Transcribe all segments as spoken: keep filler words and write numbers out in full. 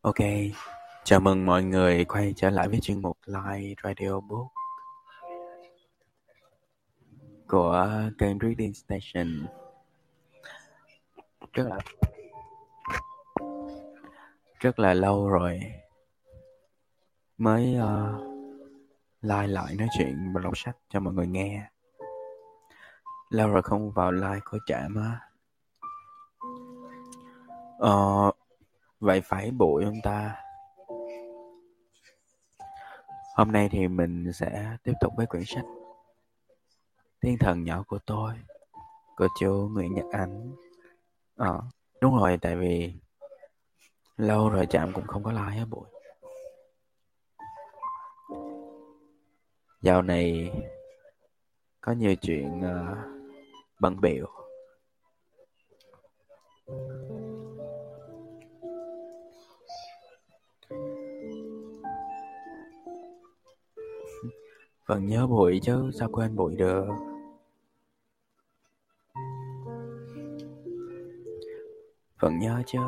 Ok, chào mừng mọi người quay trở lại với chuyên mục Live Radio Book của kênh Reading Station. Rất là rất là lâu rồi mới uh, live lại nói chuyện và đọc sách cho mọi người nghe. Lâu rồi không vào live của trạm á. Ờ... Uh, Vậy phải bụi không ta? Hôm nay thì mình sẽ tiếp tục với quyển sách Thiên thần nhỏ của tôi của chú Nguyễn Nhật Ánh. Ờ, à, đúng rồi, tại vì lâu rồi trạm cũng không có like á bụi. Dạo này có nhiều chuyện uh, bận bịu. Vẫn nhớ bụi chứ, sao quên bụi được. Vẫn nhớ chứ.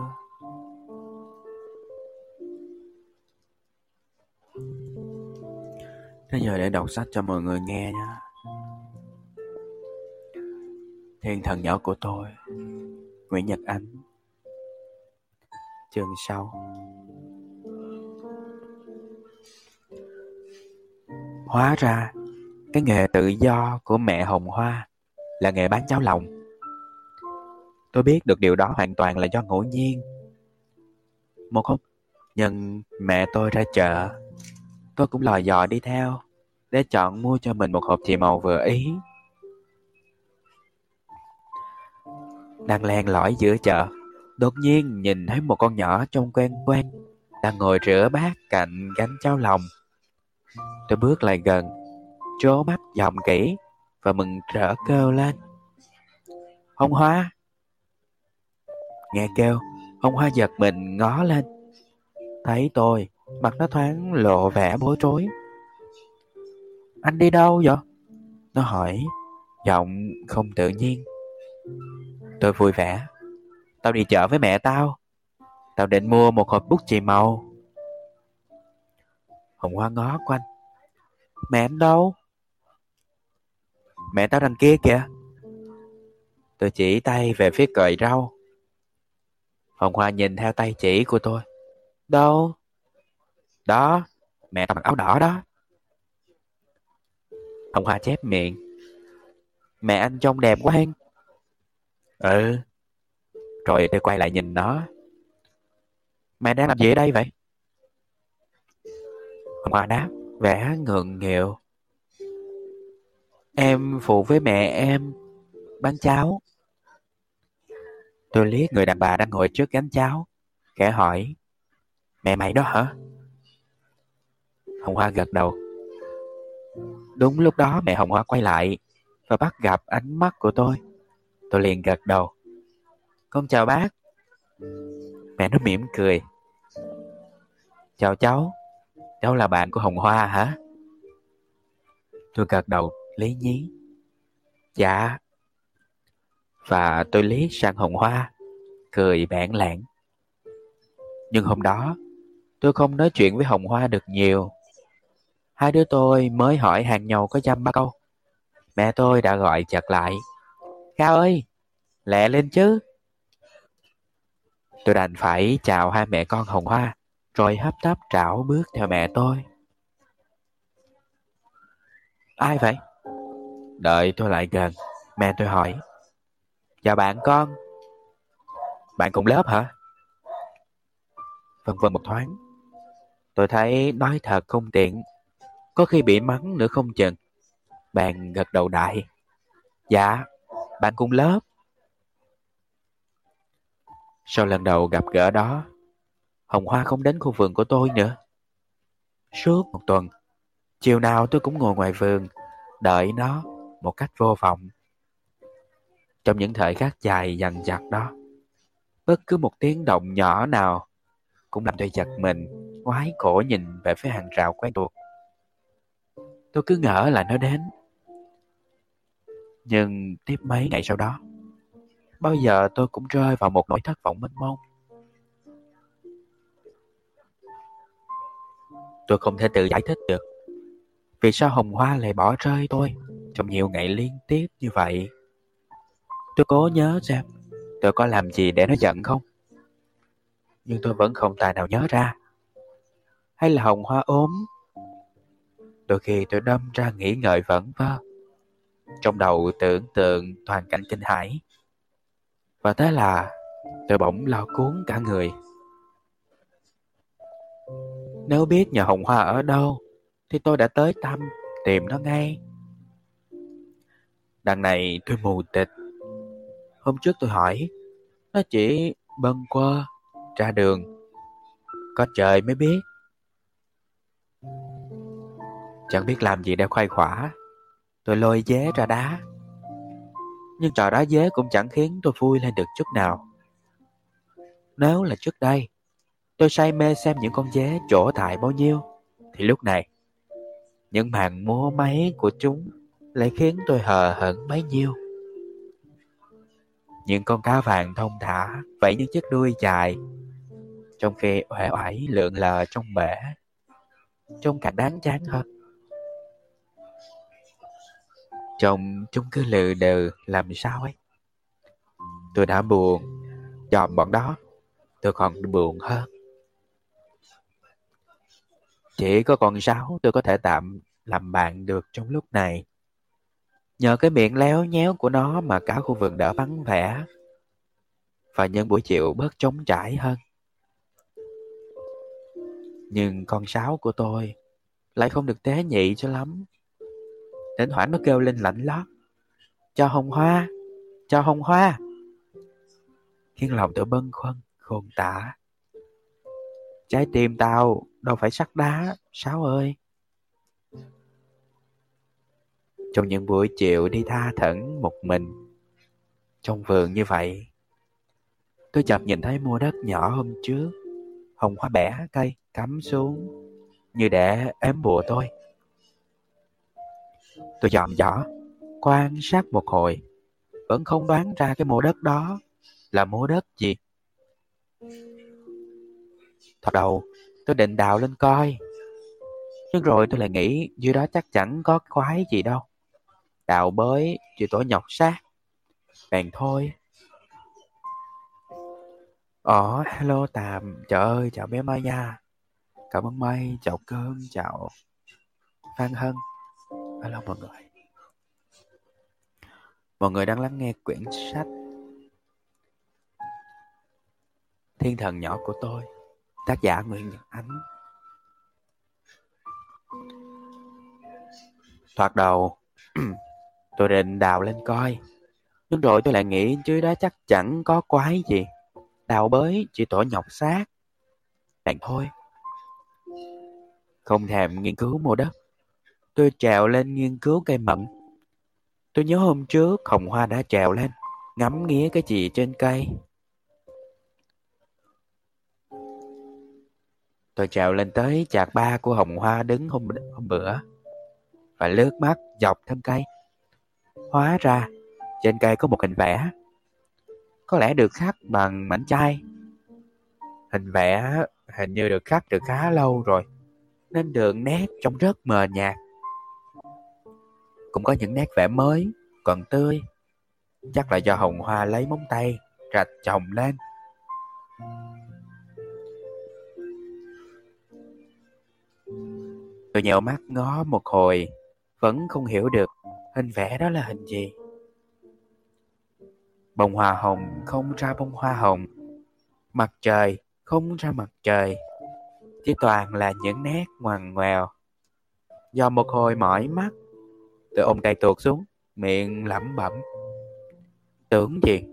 Thế giờ để đọc sách cho mọi người nghe nha. Thiên thần nhỏ của tôi, Nguyễn Nhật Ánh. Chương sáu. Hóa ra, cái nghề tự do của mẹ Hồng Hoa là nghề bán cháo lòng. Tôi biết được điều đó hoàn toàn là do ngẫu nhiên. Một hôm, nhân mẹ tôi ra chợ, tôi cũng lò dò đi theo để chọn mua cho mình một hộp chì màu vừa ý. Đang len lỏi giữa chợ, đột nhiên nhìn thấy một con nhỏ trông quen quen đang ngồi rửa bát cạnh gánh cháo lòng. Tôi bước lại gần, trố mắt dòm kỹ và mừng rỡ kêu lên: Hồng Hoa! Nghe kêu, Hồng Hoa giật mình ngó lên. Thấy tôi, mặt nó thoáng lộ vẻ bối rối. Anh đi đâu vậy? Nó hỏi, giọng không tự nhiên. Tôi vui vẻ: Tao đi chợ với mẹ tao. Tao định mua một hộp bút chì màu. Hồng Hoa ngó quanh: Mẹ em đâu? Mẹ tao đằng kia kìa. Tôi chỉ tay về phía cội rau. Hồng Hoa nhìn theo tay chỉ của tôi: Đâu? Đó, mẹ tao mặc áo đỏ đó. Hồng Hoa chép miệng: Mẹ anh trông đẹp quá hen. Ừ. Rồi tôi quay lại nhìn nó: Mẹ đang làm gì ở đây vậy? Hồng Hoa đáp vẻ ngượng nghịu: Em phụ với mẹ em bán cháo. Tôi liếc người đàn bà đang ngồi trước gánh cháo, khẽ hỏi: Mẹ mày đó hả? Hồng Hoa gật đầu. Đúng lúc đó mẹ Hồng Hoa quay lại và bắt gặp ánh mắt của tôi. Tôi liền gật đầu: Con chào bác. Mẹ nó mỉm cười: Chào cháu. Cháu là bạn của Hồng Hoa hả? Tôi gật đầu lý nhí: Dạ. Và tôi liếc sang Hồng Hoa, cười bẽn lẽn. Nhưng hôm đó tôi không nói chuyện với Hồng Hoa được nhiều. Hai đứa tôi mới hỏi hàng nhau có dăm ba câu, mẹ tôi đã gọi chợt lại: Kha ơi, lẹ lên chứ. Tôi đành phải chào hai mẹ con Hồng Hoa, rồi hấp tấp trảo bước theo mẹ tôi. Ai vậy? Đợi tôi lại gần, mẹ tôi hỏi: Chào bạn con. Bạn cùng lớp hả? Vân vân một thoáng, tôi thấy nói thật không tiện, có khi bị mắng nữa không chừng. Bạn gật đầu đại: Dạ, bạn cùng lớp. Sau lần đầu gặp gỡ đó, Hồng Hoa không đến khu vườn của tôi nữa. Suốt một tuần, chiều nào tôi cũng ngồi ngoài vườn, đợi nó một cách vô vọng. Trong những thời khắc dài dằng dặc đó, bất cứ một tiếng động nhỏ nào cũng làm tôi giật mình, ngoái cổ nhìn về phía hàng rào quen thuộc. Tôi cứ ngỡ là nó đến. Nhưng tiếp mấy ngày sau đó, bao giờ tôi cũng rơi vào một nỗi thất vọng mênh mông. Tôi không thể tự giải thích được vì sao Hồng Hoa lại bỏ rơi tôi trong nhiều ngày liên tiếp như vậy. Tôi cố nhớ xem tôi có làm gì để nó giận không, nhưng tôi vẫn không tài nào nhớ ra. Hay là Hồng Hoa ốm? Đôi khi tôi đâm ra nghĩ ngợi vẩn vơ, trong đầu tưởng tượng toàn cảnh kinh hãi, và thế là tôi bỗng lao cuốn cả người. Nếu biết nhà Hồng Hoa ở đâu thì tôi đã tới thăm tìm nó ngay. Đằng này tôi mù tịt. Hôm trước tôi hỏi, nó chỉ bâng quơ ra đường. Có trời mới biết. Chẳng biết làm gì để khoai khỏa, tôi lôi dế ra đá. Nhưng trò đá dế cũng chẳng khiến tôi vui lên được chút nào. Nếu là trước đây tôi say mê xem những con dế trổ thải bao nhiêu, thì lúc này những màn múa máy của chúng lại khiến tôi hờ hững bấy nhiêu. Những con cá vàng thong thả vẫy những chiếc đuôi dài, trong khi uể oải lượn lờ trong bể, trông càng đáng chán hơn. Trông chúng cứ lừ đừ làm sao ấy. Tôi đã buồn dòm bọn đó, tôi còn buồn hơn. Chỉ có con sáo tôi có thể tạm làm bạn được trong lúc này. Nhờ cái miệng léo nhéo của nó mà cả khu vườn đỡ vắng vẻ, và những buổi chiều bớt trống trải hơn. Nhưng con sáo của tôi lại không được tế nhị cho lắm. Thỉnh thoảng nó kêu lên lạnh lót, cho Hồng Hoa, cho Hồng Hoa, khiến lòng tôi bâng khuâng khôn tả. Trái tim tao đâu phải sắt đá, sáo ơi. Trong những buổi chiều đi tha thẩn một mình trong vườn như vậy, tôi chợt nhìn thấy mua đất nhỏ hôm trước Hồng Hoa bẻ cây cắm xuống như để ém bùa tôi. Tôi dòm dõ quan sát một hồi, vẫn không đoán ra cái mô đất đó là mô đất gì. Thoạt đầu tôi định đào lên coi, nhưng rồi tôi lại nghĩ dưới đó chắc chẳng có khoái gì đâu, đào bới chỉ tối nhọc xác bèn thôi. Ồ, hello Tàm, trời ơi, chào bé Mai nha, cảm ơn Mai, chào Cơm, chào Phan Hân. Hello mọi người. Mọi người đang lắng nghe quyển sách Thiên thần nhỏ của tôi, tác giả Nguyễn Nhật Ánh. Thoạt đầu tôi định đào lên coi, nhưng rồi tôi lại nghĩ chứ đó chắc chẳng có quái gì, đào bới chỉ tỏi nhọc xác bạn thôi. Không thèm nghiên cứu mô đất, tôi trèo lên nghiên cứu cây mận. Tôi nhớ hôm trước Hồng Hoa đã trèo lên ngắm nghía cái gì trên cây. Tôi trèo lên tới chạc ba của Hồng Hoa đứng hôm, hôm bữa và lướt mắt dọc thân cây. Hóa ra trên cây có một hình vẽ, có lẽ được khắc bằng mảnh chai. Hình vẽ hình như được khắc từ khá lâu rồi, nên đường nét trông rất mờ nhạt. Cũng có những nét vẽ mới còn tươi, chắc là do Hồng Hoa lấy móng tay rạch chồng lên. Tôi nhèo mắt ngó một hồi, vẫn không hiểu được hình vẽ đó là hình gì. Bông hoa hồng không ra bông hoa hồng, mặt trời không ra mặt trời, chỉ toàn là những nét ngoằn ngoèo. Do một hồi mỏi mắt, tôi ôm cây tuột xuống, miệng lẩm bẩm. Tưởng gì,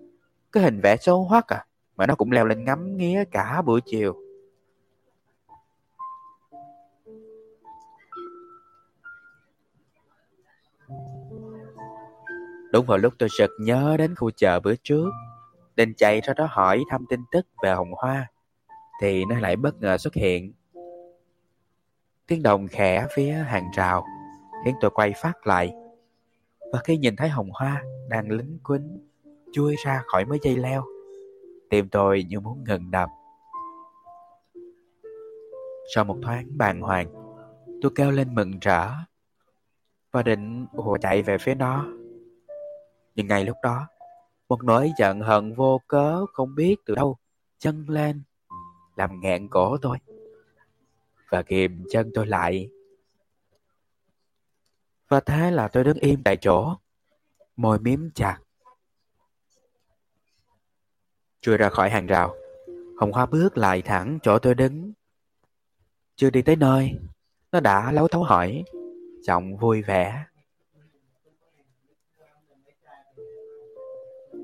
cái hình vẽ xấu hoắc à, mà nó cũng leo lên ngắm nghía cả buổi chiều. Đúng vào lúc tôi sực nhớ đến khu chợ bữa trước, định chạy ra đó hỏi thăm tin tức về Hồng Hoa, thì nó lại bất ngờ xuất hiện. Tiếng động khẽ phía hàng rào khiến tôi quay phát lại, và khi nhìn thấy Hồng Hoa đang lính quính chui ra khỏi mấy dây leo, tim tôi như muốn ngừng đập. Sau một thoáng bàng hoàng, tôi kêu lên mừng rỡ và định ùa chạy về phía nó. Nhưng ngay lúc đó, một nỗi giận hận vô cớ không biết từ đâu dâng lên, làm nghẹn cổ tôi và kìm chân tôi lại. Và thế là tôi đứng im tại chỗ, môi mím chặt. Chui ra khỏi hàng rào, Hồng Hoa bước lại thẳng chỗ tôi đứng. Chưa đi tới nơi, nó đã lấu thấu hỏi, giọng vui vẻ: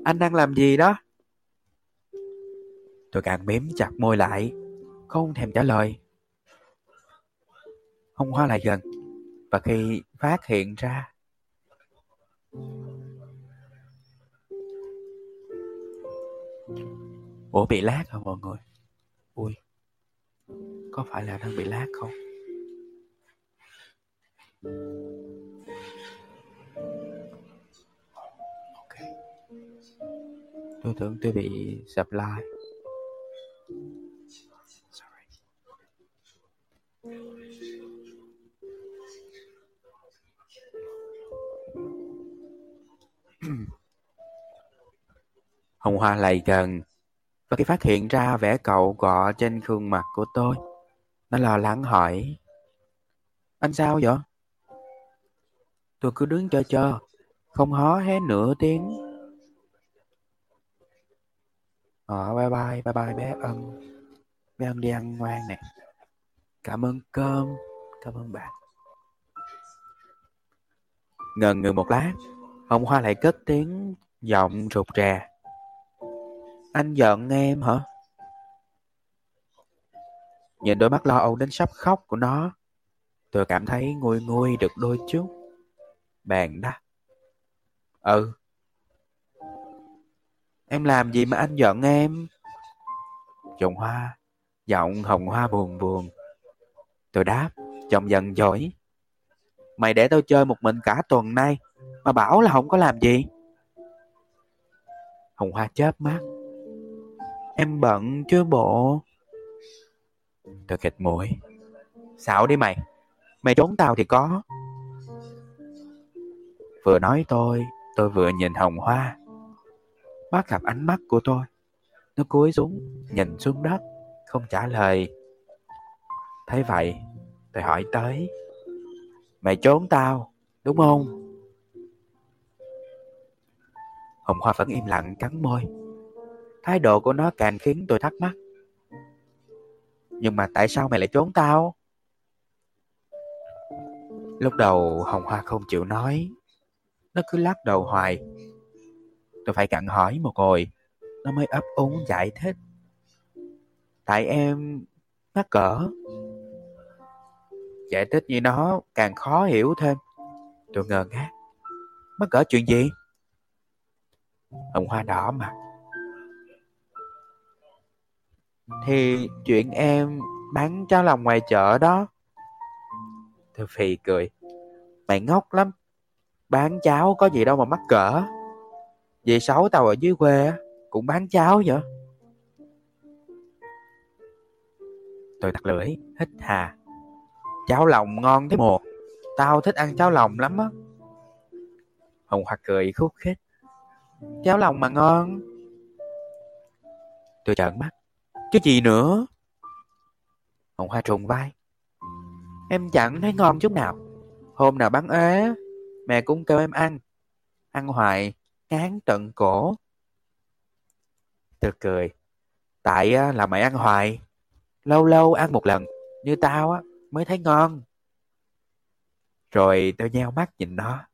"Anh đang làm gì đó?" Tôi càng mím chặt môi lại, không thèm trả lời. Hồng Hoa lại gần, và khi phát hiện ra Ủa bị lag hả mọi người? Ui, có phải là đang bị lag không? Ok, tôi tưởng tôi bị supply. Hồng Hoa lại gần, và khi phát hiện ra vẻ cậu gọ trên khuôn mặt của tôi, nó lo lắng hỏi: "Anh sao vậy?" Tôi cứ đứng chờ chờ, không hó hé nửa tiếng. Ờ, bye bye, bye bye bé Ân. Bé Ân đi ăn ngoan nè. Cảm ơn cơm, cảm ơn bạn. Ngần ngừ một lát, Hồng Hoa lại cất tiếng giọng rụt rè: "Anh giận em hả?" Nhìn đôi mắt lo âu đến sắp khóc của nó, tôi cảm thấy nguôi nguôi được đôi chút. Bạn đó. "Ừ." "Em làm gì mà anh giận em?" Giọng Hoa, giọng Hồng Hoa buồn buồn. Tôi đáp, giọng giận dỗi: "Mày để tao chơi một mình cả tuần nay mà bảo là không có làm gì." Hồng Hoa chớp mắt: "Em bận chứ bộ." Tôi khịt mũi: "Xạo đi mày, mày trốn tao thì có." Vừa nói tôi, tôi vừa nhìn Hồng Hoa. Bắt gặp ánh mắt của tôi, nó cúi xuống, nhìn xuống đất, không trả lời. Thấy vậy, tôi hỏi tới: "Mày trốn tao, đúng không?" Hồng Hoa vẫn im lặng cắn môi. Thái độ của nó càng khiến tôi thắc mắc: "Nhưng mà tại sao mày lại trốn tao?" Lúc đầu Hồng Hoa không chịu nói, nó cứ lắc đầu hoài. Tôi phải gặng hỏi một hồi, nó mới ấp úng giải thích: "Tại em mắc cỡ." Giải thích như nó càng khó hiểu thêm. Tôi ngơ ngác: "Mắc cỡ chuyện gì?" Hồng Hoa đỏ mặt: "Thì chuyện em bán cháo lòng ngoài chợ đó." Tôi phì cười: "Mày ngốc lắm, bán cháo có gì đâu mà mắc cỡ. Dì Sáu tao ở dưới quê cũng bán cháo vậy." Tôi tặc lưỡi, hít hà: "Cháo lòng ngon thế một, tao thích ăn cháo lòng lắm á." Hồng Hoa cười khúc khích: "Cháo lòng mà ngon." Tôi trợn mắt: "Chứ gì nữa?" Hồng Hoa trùng vai: "Em chẳng thấy ngon chút nào. Hôm nào bán ế, mẹ cũng kêu em ăn. Ăn hoài, ngán tận cổ." Tôi cười: "Tại là mày ăn hoài. Lâu lâu ăn một lần, như tao á, mới thấy ngon." Rồi tôi nheo mắt nhìn nó: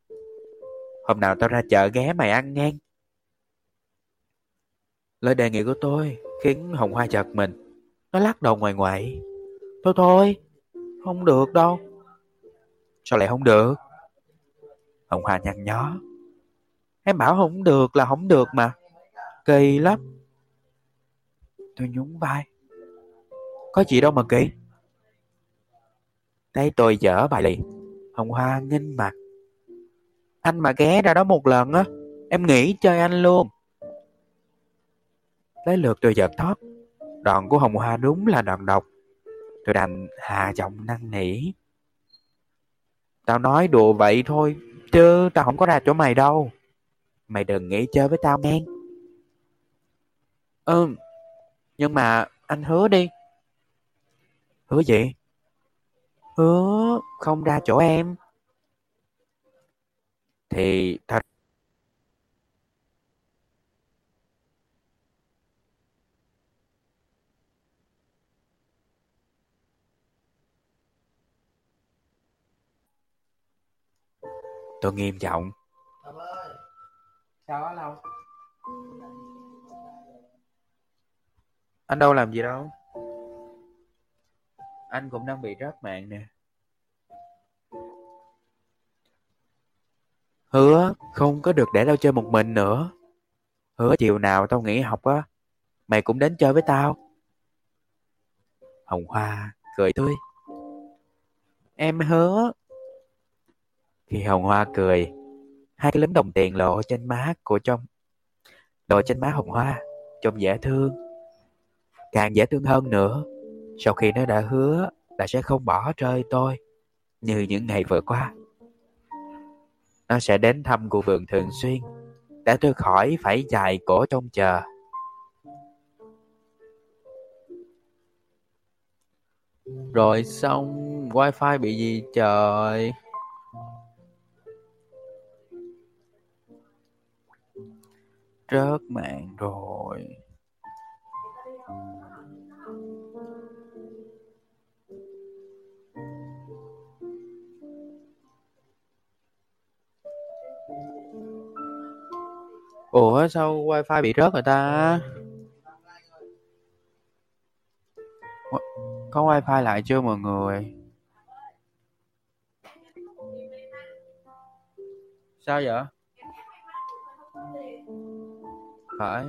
"Hôm nào tao ra chợ ghé mày ăn ngang." Lời đề nghị của tôi khiến Hồng Hoa giật mình. Nó lắc đầu ngoài ngoại: "Thôi thôi, không được đâu." "Sao lại không được?" Hồng Hoa nhăn nhó: "Em bảo không được là không được mà. Kỳ lắm." Tôi nhún vai: "Có gì đâu mà kỳ." Thấy tôi dở bài liền, Hồng Hoa nghênh mặt: Anh mà ghé ra đó một lần á, em nghỉ chơi anh luôn. Lấy lượt tôi giật thót. Đoạn của Hồng Hoa đúng là đoạn độc. Tôi đành hạ giọng năn nỉ. Tao nói đùa vậy thôi, chứ tao không có ra chỗ mày đâu. Mày đừng nghĩ chơi với tao men. Ừ, nhưng mà anh hứa đi. Hứa gì? Hứa không ra chỗ em. Thì thật. Tôi nghiêm giọng. Sao á Long? Anh đâu làm gì đâu. Anh cũng đang bị rớt mạng nè. Hứa không có được để tao chơi một mình nữa. Hứa chiều nào tao nghỉ học á, mày cũng đến chơi với tao. Hồng Hoa cười tươi. Em hứa. Khi Hồng Hoa cười, hai cái lấm đồng tiền lộ trên má của trong lộ trên má Hồng Hoa, trông dễ thương. Càng dễ thương hơn nữa sau khi nó đã hứa là sẽ không bỏ rơi tôi như những ngày vừa qua. Nó sẽ đến thăm khu vườn thường xuyên để tôi khỏi phải dài cổ trông chờ. Rồi xong wifi bị gì trời. Rớt mạng rồi. Ủa sao wifi bị rớt rồi ta? Có wifi lại chưa mọi người? Sao vậy? Phải.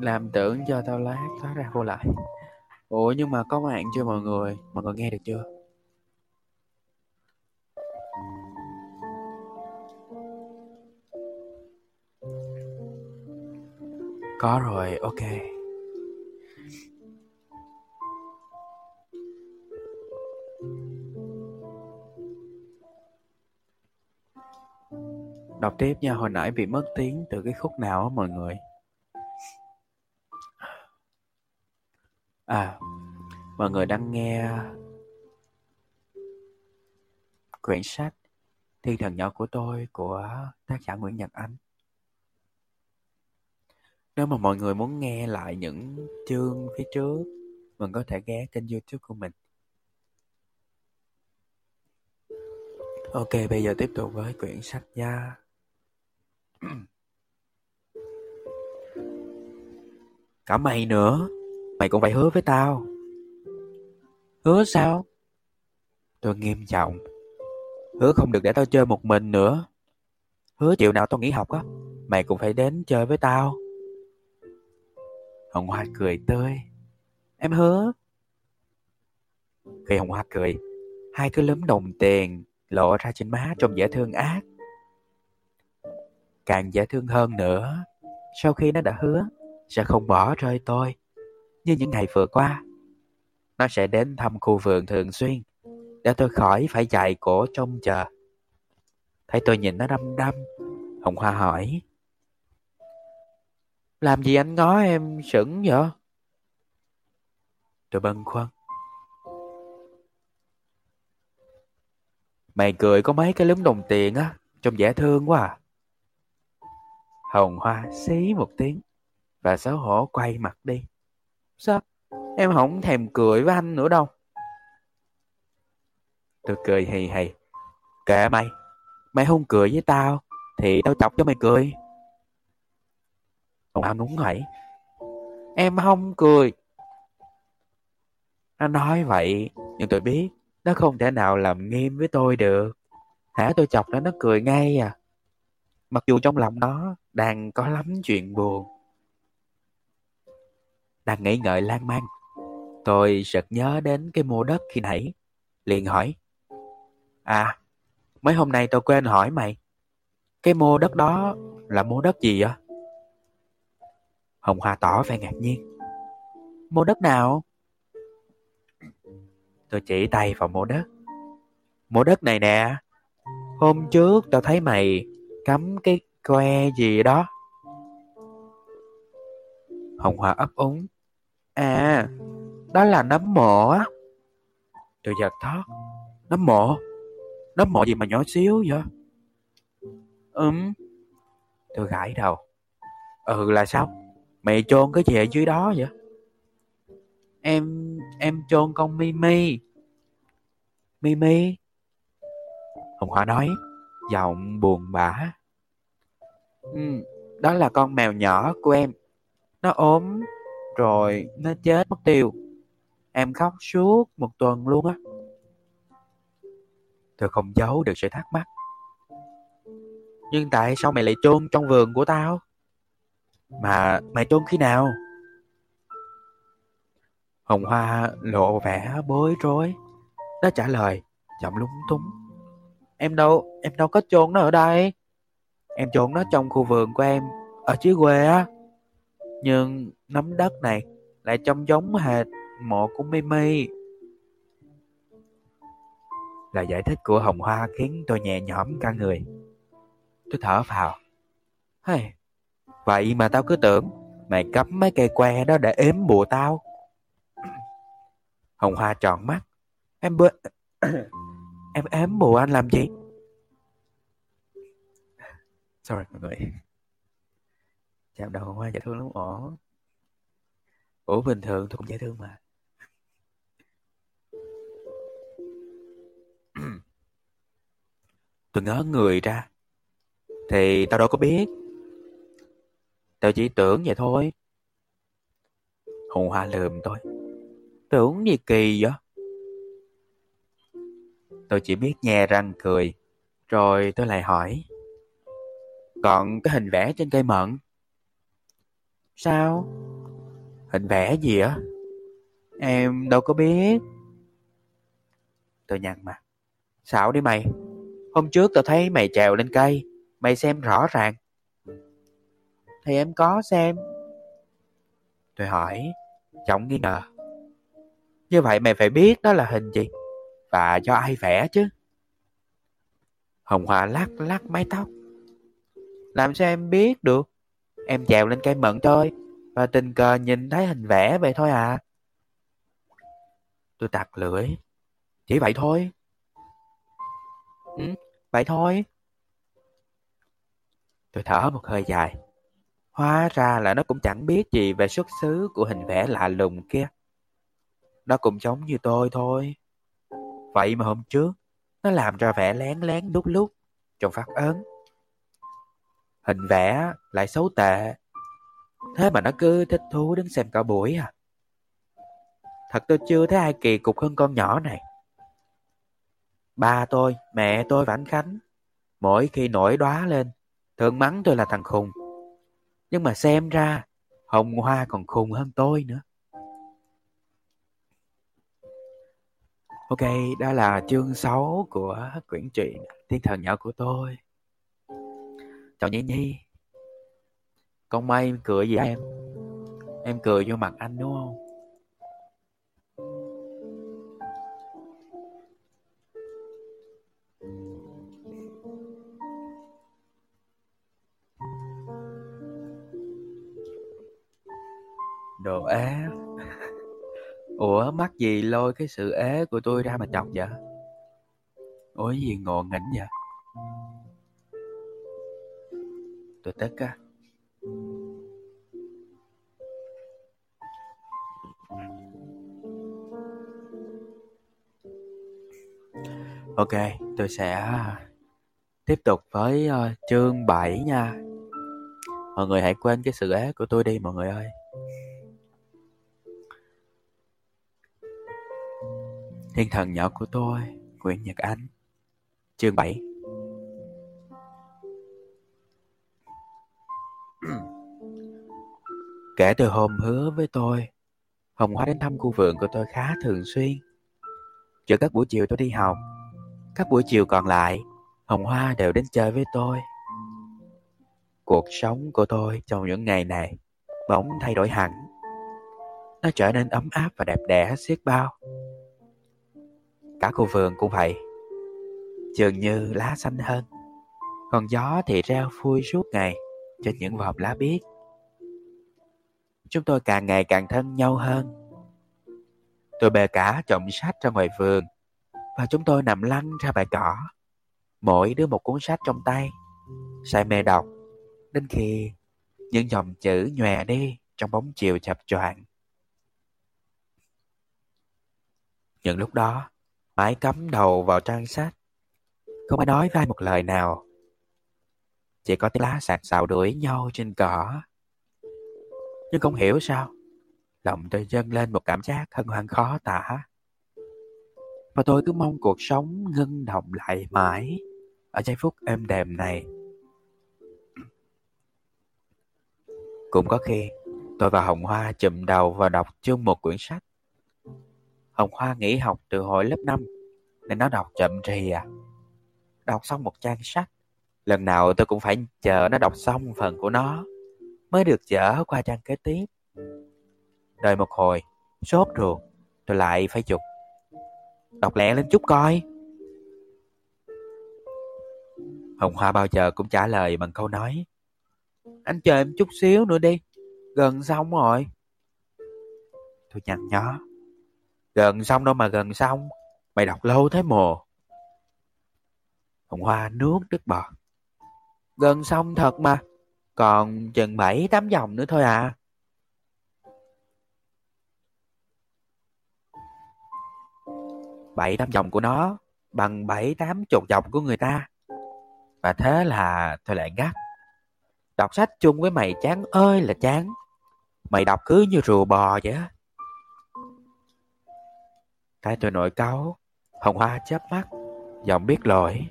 Làm tưởng cho tao lát thoát ra vô lại. Ủa nhưng mà có mạng chưa mọi người? Mọi người nghe được chưa? Có rồi, ok. Đọc tiếp nha, hồi nãy bị mất tiếng từ cái khúc nào á mọi người. À, mọi người đang nghe quyển sách Thiên thần nhỏ của tôi của tác giả Nguyễn Nhật Ánh. Nếu mà mọi người muốn nghe lại những chương phía trước, mình có thể ghé kênh YouTube của mình. Ok, bây giờ tiếp tục với quyển sách nha. Cả mày nữa, mày cũng phải hứa với tao. Hứa sao? Tôi nghiêm trọng. Hứa không được để tao chơi một mình nữa. Hứa chiều nào tao nghỉ học á, mày cũng phải đến chơi với tao. Hồng Hoa cười tươi. Em hứa. Khi Hồng Hoa cười, hai cái lúm đồng tiền lộ ra trên má trông dễ thương ác. Càng dễ thương hơn nữa sau khi nó đã hứa sẽ không bỏ rơi tôi như những ngày vừa qua. Nó sẽ đến thăm khu vườn thường xuyên để tôi khỏi phải dài cổ trông chờ. Thấy tôi nhìn nó đăm đăm, Hồng Hoa hỏi. Làm gì anh ngó em sững vậy? Tôi bâng khuâng. Mày cười có mấy cái lúm đồng tiền á, trông dễ thương quá à. Hồng Hoa xí một tiếng và xấu hổ quay mặt đi. Sao? Em không thèm cười với anh nữa đâu. Tôi cười hì hì. Kệ mày, mày không cười với tao thì tao chọc cho mày cười. Hồng Hoa ngúng ngẩy. Em không cười. Nó nói vậy nhưng tôi biết nó không thể nào làm nghiêm với tôi được. Hả, tôi chọc nó nó cười ngay à. Mặc dù trong lòng nó đang có lắm chuyện buồn. Đang nghĩ ngợi lan man, Tôi sực nhớ đến cái mua đất khi nãy, liền hỏi: À, mấy hôm nay tôi quên hỏi mày, cái mua đất đó là mua đất gì vậy? Hồng Hoa tỏ vẻ ngạc nhiên: Mua đất nào? Tôi chỉ tay vào mua đất: Mua đất này nè, hôm trước tao thấy mày cắm cái que gì đó. Hồng Hoa ấp úng: À, đó là nấm mộ á. Tôi giật thót: Nấm mộ? Nấm mộ gì mà nhỏ xíu vậy? Ừm Tôi gãi đầu: Ừ là sao? Mày chôn cái gì ở dưới đó vậy? Em em chôn con Mimi. Mimi? Hồng Hoa nói, giọng buồn bã: Ừ, đó là con mèo nhỏ của em. Nó ốm rồi nó chết mất tiêu. Em khóc suốt một tuần luôn á. Tôi không giấu được sự thắc mắc: Nhưng tại sao mày lại chôn trong vườn của tao? Mà mày chôn khi nào? Hồng Hoa lộ vẻ bối rối. Nó trả lời giọng lúng túng: Em đâu, em đâu có chôn nó ở đây. Em chôn nó trong khu vườn của em, ở dưới quê á. Nhưng nấm đất này lại trông giống hệt mộ của Mimi. Lời giải thích của Hồng Hoa khiến tôi nhẹ nhõm cả người. Tôi thở phào: Hey, vậy mà tao cứ tưởng mày cắm mấy cây que đó để ếm bùa tao. Hồng Hoa tròn mắt: Em bê... em ếm bùa anh làm gì? Sorry mọi người, chạm đầu Hồng Hoa dễ thương lắm. Ổ Ủa bình thường tôi cũng dễ thương mà. Tôi ngớ người ra: Thì tao đâu có biết, tao chỉ tưởng vậy thôi. Hồng Hoa lườm tôi: Tưởng gì kỳ vậy? Tôi chỉ biết nhe răng cười. Rồi tôi lại hỏi: Còn cái hình vẽ trên cây mận? Sao? Hình vẽ gì á? Em đâu có biết. Tôi nhăn mặt: Xạo đi mày, hôm trước tao thấy mày trèo lên cây, mày xem rõ ràng. Thì em có xem, tôi hỏi giọng nghi ngờ: Như vậy mày phải biết đó là hình gì và do ai vẽ chứ. Hồng Hoa lắc lắc mái tóc: Làm sao em biết được? Em trèo lên cây mận thôi, và tình cờ nhìn thấy hình vẽ vậy thôi à. Tôi tặc lưỡi: Chỉ vậy thôi? Ừ, vậy thôi. Tôi thở một hơi dài. Hóa ra là nó cũng chẳng biết gì về xuất xứ của hình vẽ lạ lùng kia. Nó cũng giống như tôi thôi. Vậy mà hôm trước nó làm ra vẻ lén lén lúc lúc, trông phát ớn. Hình vẽ lại xấu tệ, thế mà nó cứ thích thú đứng xem cả buổi à. Thật tôi chưa thấy ai kỳ cục hơn con nhỏ này. Ba tôi, mẹ tôi và anh Khánh mỗi khi nổi đoá lên thường mắng tôi là thằng khùng. Nhưng mà xem ra Hồng Hoa còn khùng hơn tôi nữa. Ok, đó là chương sáu của quyển truyện Thiên thần nhỏ của tôi. Chào Nhi Nhi. Con May cười gì em? Em cười vô mặt anh đúng không? Đồ ế. Ủa mắc gì lôi cái sự ế của tôi ra mà chọc vậy? Ủa gì ngộ nghĩnh vậy? Tôi tức á. Ok, tôi sẽ tiếp tục với uh, chương bảy nha. Mọi người hãy quên cái sự ế của tôi đi mọi người ơi. Thiên thần nhỏ của tôi, Nguyễn Nhật Ánh, chương bảy. Kể từ hôm hứa với tôi, Hồng Hoa đến thăm khu vườn của tôi khá thường xuyên. Trừ các buổi chiều tôi đi học, các buổi chiều còn lại, Hồng Hoa đều đến chơi với tôi. Cuộc sống của tôi trong những ngày này bỗng thay đổi hẳn. Nó trở nên ấm áp và đẹp đẽ xiết bao. Cả khu vườn cũng vậy, dường như lá xanh hơn. Còn gió thì reo vui suốt ngày trên những vòm lá biếc. Chúng tôi càng ngày càng thân nhau hơn. Tôi bê cả chồng sách ra ngoài vườn và chúng tôi nằm lăn ra bãi cỏ, mỗi đứa một cuốn sách trong tay, say mê đọc đến khi những dòng chữ nhòe đi trong bóng chiều chập choạng. Những lúc đó, mãi cắm đầu vào trang sách, không ai nói với ai một lời nào. Chỉ có tiếng lá sạc xào đuổi nhau trên cỏ. Nhưng không hiểu sao, lòng tôi dâng lên một cảm giác hân hoan khó tả. Và tôi cứ mong cuộc sống ngưng động lại mãi ở giây phút êm đềm này. Cũng có khi, tôi và Hồng Hoa chụm đầu và đọc chung một quyển sách. Hồng Hoa nghỉ học từ hồi lớp năm, nên nó đọc chậm trì à. Đọc xong một trang sách, lần nào tôi cũng phải chờ nó đọc xong phần của nó, mới được dở qua trang kế tiếp. Đợi một hồi, sốt ruột, tôi lại phải giục. Đọc lẹ lên chút coi. Hồng Hoa bao giờ cũng trả lời bằng câu nói: "Anh chờ em chút xíu nữa đi, gần xong rồi." Tôi nhăn nhó: "Gần xong đâu mà gần xong, mày đọc lâu thế mồ." Hồng Hoa nuốt nước bọt: "Gần xong thật mà, còn chừng bảy tám dòng nữa thôi à." Bảy tám dòng của nó bằng bảy tám chục dòng của người ta. Và thế là tôi lại ngắt: "Đọc sách chung với mày chán ơi là chán. Mày đọc cứ như rùa bò vậy á." Thấy tôi nổi cáu, Hồng Hoa chớp mắt, giọng biết lỗi: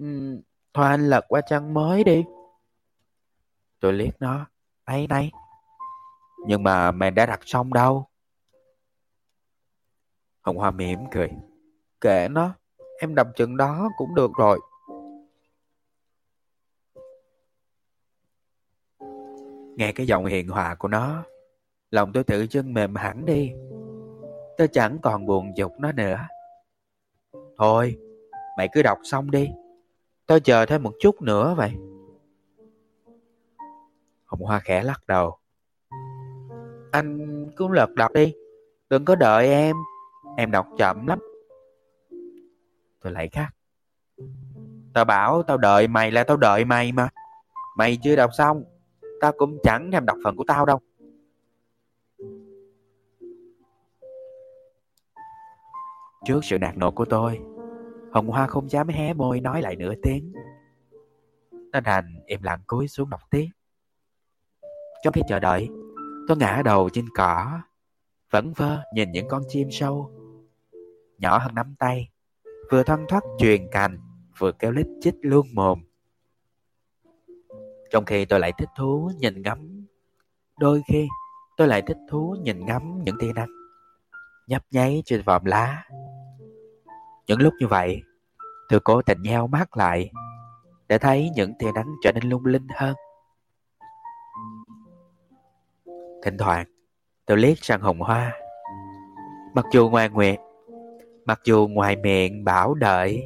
uhm, "Thôi anh lật qua trang mới đi." Tôi liếc nó: "Ấy này, nhưng mà mày đã đặt xong đâu." Hồng Hoa mỉm cười: "Kệ nó, em đọc chừng đó cũng được rồi." Nghe cái giọng hiền hòa của nó, lòng tôi tự dưng mềm hẳn đi. Tôi chẳng còn buồn giục nó nữa. "Thôi, mày cứ đọc xong đi, tôi chờ thêm một chút nữa vậy." Hồng Hoa khẽ lắc đầu: "Anh cứ lật đọc đi, đừng có đợi em, em đọc chậm lắm." Tôi lại khắc: "Tao bảo tao đợi mày là tao đợi mày mà. Mày chưa đọc xong, tao cũng chẳng thèm đọc phần của tao đâu." Trước sự nạt nộ của tôi, Hồng Hoa không dám hé môi nói lại nửa tiếng. Nó đành im lặng cúi xuống đọc tiếp. Trong khi chờ đợi, tôi ngã đầu trên cỏ, vẫn vơ nhìn những con chim sâu nhỏ hơn nắm tay, vừa thoăn thoắt chuyền cành, vừa kêu lít chít luôn mồm. Trong khi tôi lại thích thú nhìn ngắm Đôi khi tôi lại thích thú nhìn ngắm những tia nắng nhấp nháy trên vòm lá. Những lúc như vậy, tôi cố tình nheo mắt lại để thấy những tia nắng trở nên lung linh hơn. Thỉnh thoảng tôi liếc sang Hồng Hoa. Mặc dù ngoài nguyệt Mặc dù ngoài miệng bảo đợi,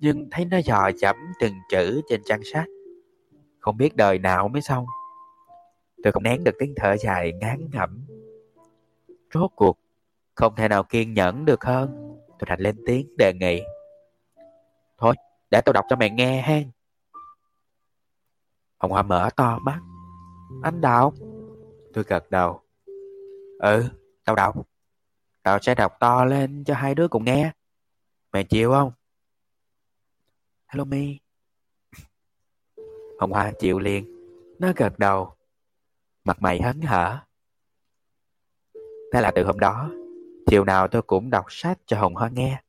nhưng thấy nó dò dẫm từng chữ trên trang sách, không biết đời nào mới xong. Tôi không nén được tiếng thở dài ngán ngẩm. Rốt cuộc không thể nào kiên nhẫn được hơn, tôi đành lên tiếng đề nghị: "Thôi, để tôi đọc cho mày nghe hen." Hồng Hoa mở to mắt: "Anh đọc?" Tôi gật đầu: "Ừ, tao đọc. Tao sẽ đọc to lên cho hai đứa cùng nghe. Mày chịu không?" "Hello mi." Hồng Hoa chịu liền. Nó gật đầu, mặt mày hớn hở. Thế là từ hôm đó, chiều nào tôi cũng đọc sách cho Hồng Hoa nghe.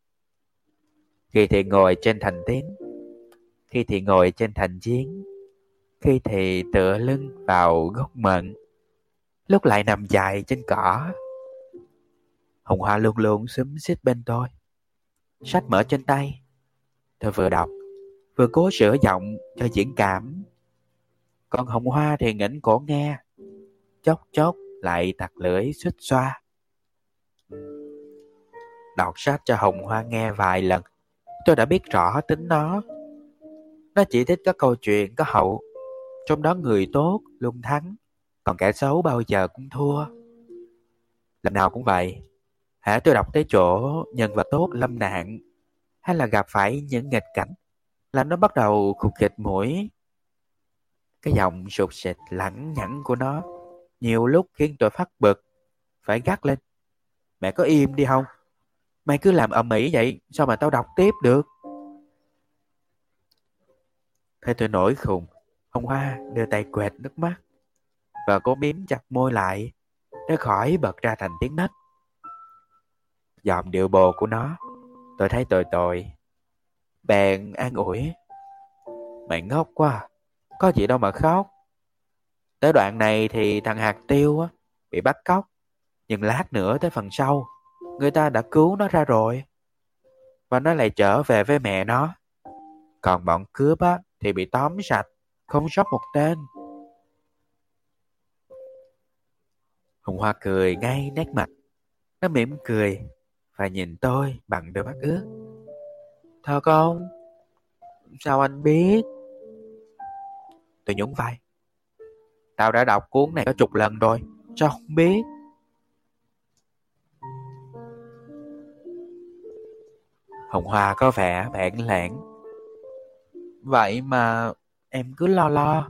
Khi thì ngồi trên thành tín, khi thì ngồi trên thành giếng, khi thì tựa lưng vào gốc mận, lúc lại nằm dài trên cỏ. Hồng Hoa luôn luôn xúm xít bên tôi, sách mở trên tay. Tôi vừa đọc vừa cố sửa giọng cho diễn cảm. Còn Hồng Hoa thì nghỉnh cổ nghe, chốc chốc lại tặc lưỡi xuýt xoa. Đọc sách cho Hồng Hoa nghe vài lần, tôi đã biết rõ tính nó. Nó chỉ thích các câu chuyện có hậu, trong đó người tốt luôn thắng, còn kẻ xấu bao giờ cũng thua. Lần nào cũng vậy, hễ tôi đọc tới chỗ nhân vật tốt lâm nạn hay là gặp phải những nghịch cảnh là nó bắt đầu khục khịch mũi. Cái giọng sụt sịt lẳng nhẳng của nó nhiều lúc khiến tôi phát bực, phải gắt lên: "Mẹ có im đi không? Mày cứ làm ầm ĩ vậy sao mà tao đọc tiếp được?" Thấy tôi nổi khùng, Hồng Hoa đưa tay quệt nước mắt và cố mím chặt môi lại để khỏi bật ra thành tiếng nấc. Giọng điệu bồ của nó tôi thấy tội tội, bèn an ủi: "Mày ngốc quá, có gì đâu mà khóc. Tới đoạn này thì thằng Hạt Tiêu á, bị bắt cóc, nhưng lát nữa tới phần sau người ta đã cứu nó ra rồi, và nó lại trở về với mẹ nó. Còn bọn cướp á, thì bị tóm sạch, không sót một tên." Hồng Hoa cười ngay nét mặt. Nó mỉm cười và nhìn tôi bằng đôi mắt ướt. "Thật không? Sao anh biết?" Tôi nhún vai: "Tao đã đọc cuốn này có chục lần rồi, sao không biết?" Hồng Hoa có vẻ bản lãng: "Vậy mà em cứ lo lo."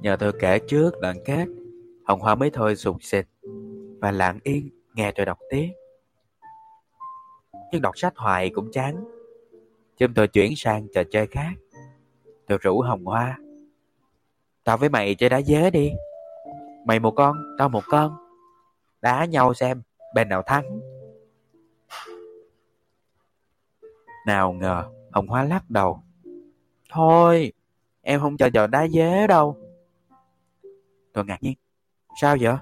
Nhờ tôi kể trước đoạn kết, Hồng Hoa mới thôi sụt sịt và lặng yên nghe tôi đọc tiếp. Nhưng đọc sách hoài cũng chán, chúng tôi chuyển sang trò chơi khác. Tôi rủ Hồng Hoa: "Tao với mày chơi đá dế đi. Mày một con, tao một con. Đá nhau xem bên nào thắng." Nào ngờ Hồng Hoa lắc đầu: "Thôi, em không chơi trò đá dế đâu." Tôi ngạc nhiên: "Sao vậy?"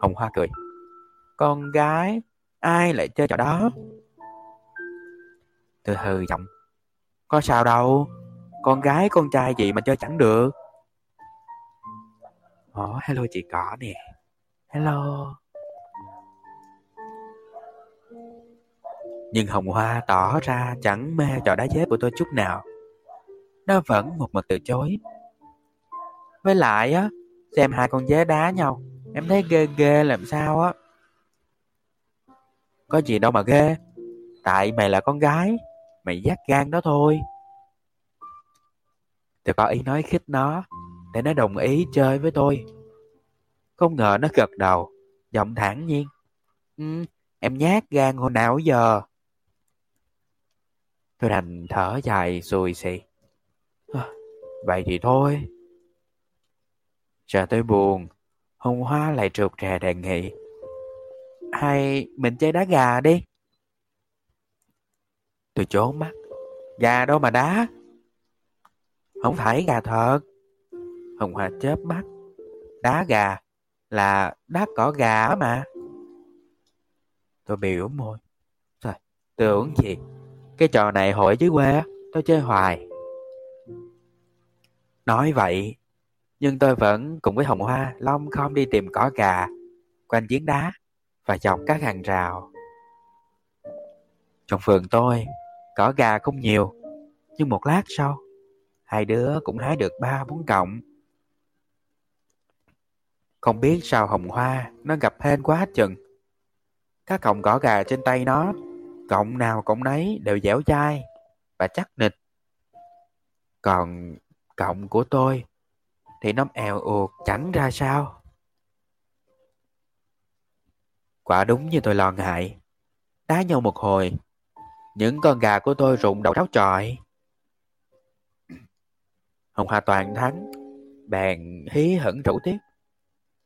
Hồng Hoa cười: "Con gái ai lại chơi trò đó?" Tôi hừ giọng: "Có sao đâu, con gái con trai gì mà chơi chẳng được." Ồ, hello chị cỏ nè. Hello. Nhưng Hồng Hoa tỏ ra chẳng mê trò đá dế của tôi chút nào. Nó vẫn một mực từ chối. Với lại á, xem hai con dế đá nhau, em thấy ghê ghê làm sao á. "Có gì đâu mà ghê, tại mày là con gái, mày dát gan đó thôi." Tôi có ý nói khích nó để nó đồng ý chơi với tôi. Không ngờ nó gật đầu, giọng thản nhiên: "Ừ, em nhát gan hồi nào giờ." Tôi đành thở dài xùi xì: "À, vậy thì thôi." Giờ tôi buồn, Hồng Hoa lại trượt trè đề nghị: "Hay mình chơi đá gà đi." Tôi trố mắt: "Gà đâu mà đá?" "Không phải gà thật." Hồng Hoa chớp mắt: "Đá gà là đá cỏ gà mà." Tôi biểu môi: "Trời, tưởng gì, cái trò này hội dưới quê tôi chơi hoài." Nói vậy nhưng tôi vẫn cùng với Hồng Hoa lom khom đi tìm cỏ gà quanh giếng đá và dọc các hàng rào. Trong vườn tôi cỏ gà không nhiều, nhưng một lát sau hai đứa cũng hái được ba bốn cọng. Không biết sao Hồng Hoa nó gặp hên quá chừng. Các cọng cỏ gà trên tay nó, cọng nào cọng nấy đều dẻo dai và chắc nịch. Còn cọng của tôi thì nó èo uột chẳng ra sao. Quả đúng như tôi lo ngại. Đá nhau một hồi, những con gà của tôi rụng đầu ráo chọi. Hồng Hoa toàn thắng, bèn hí hửng rủ tiếp: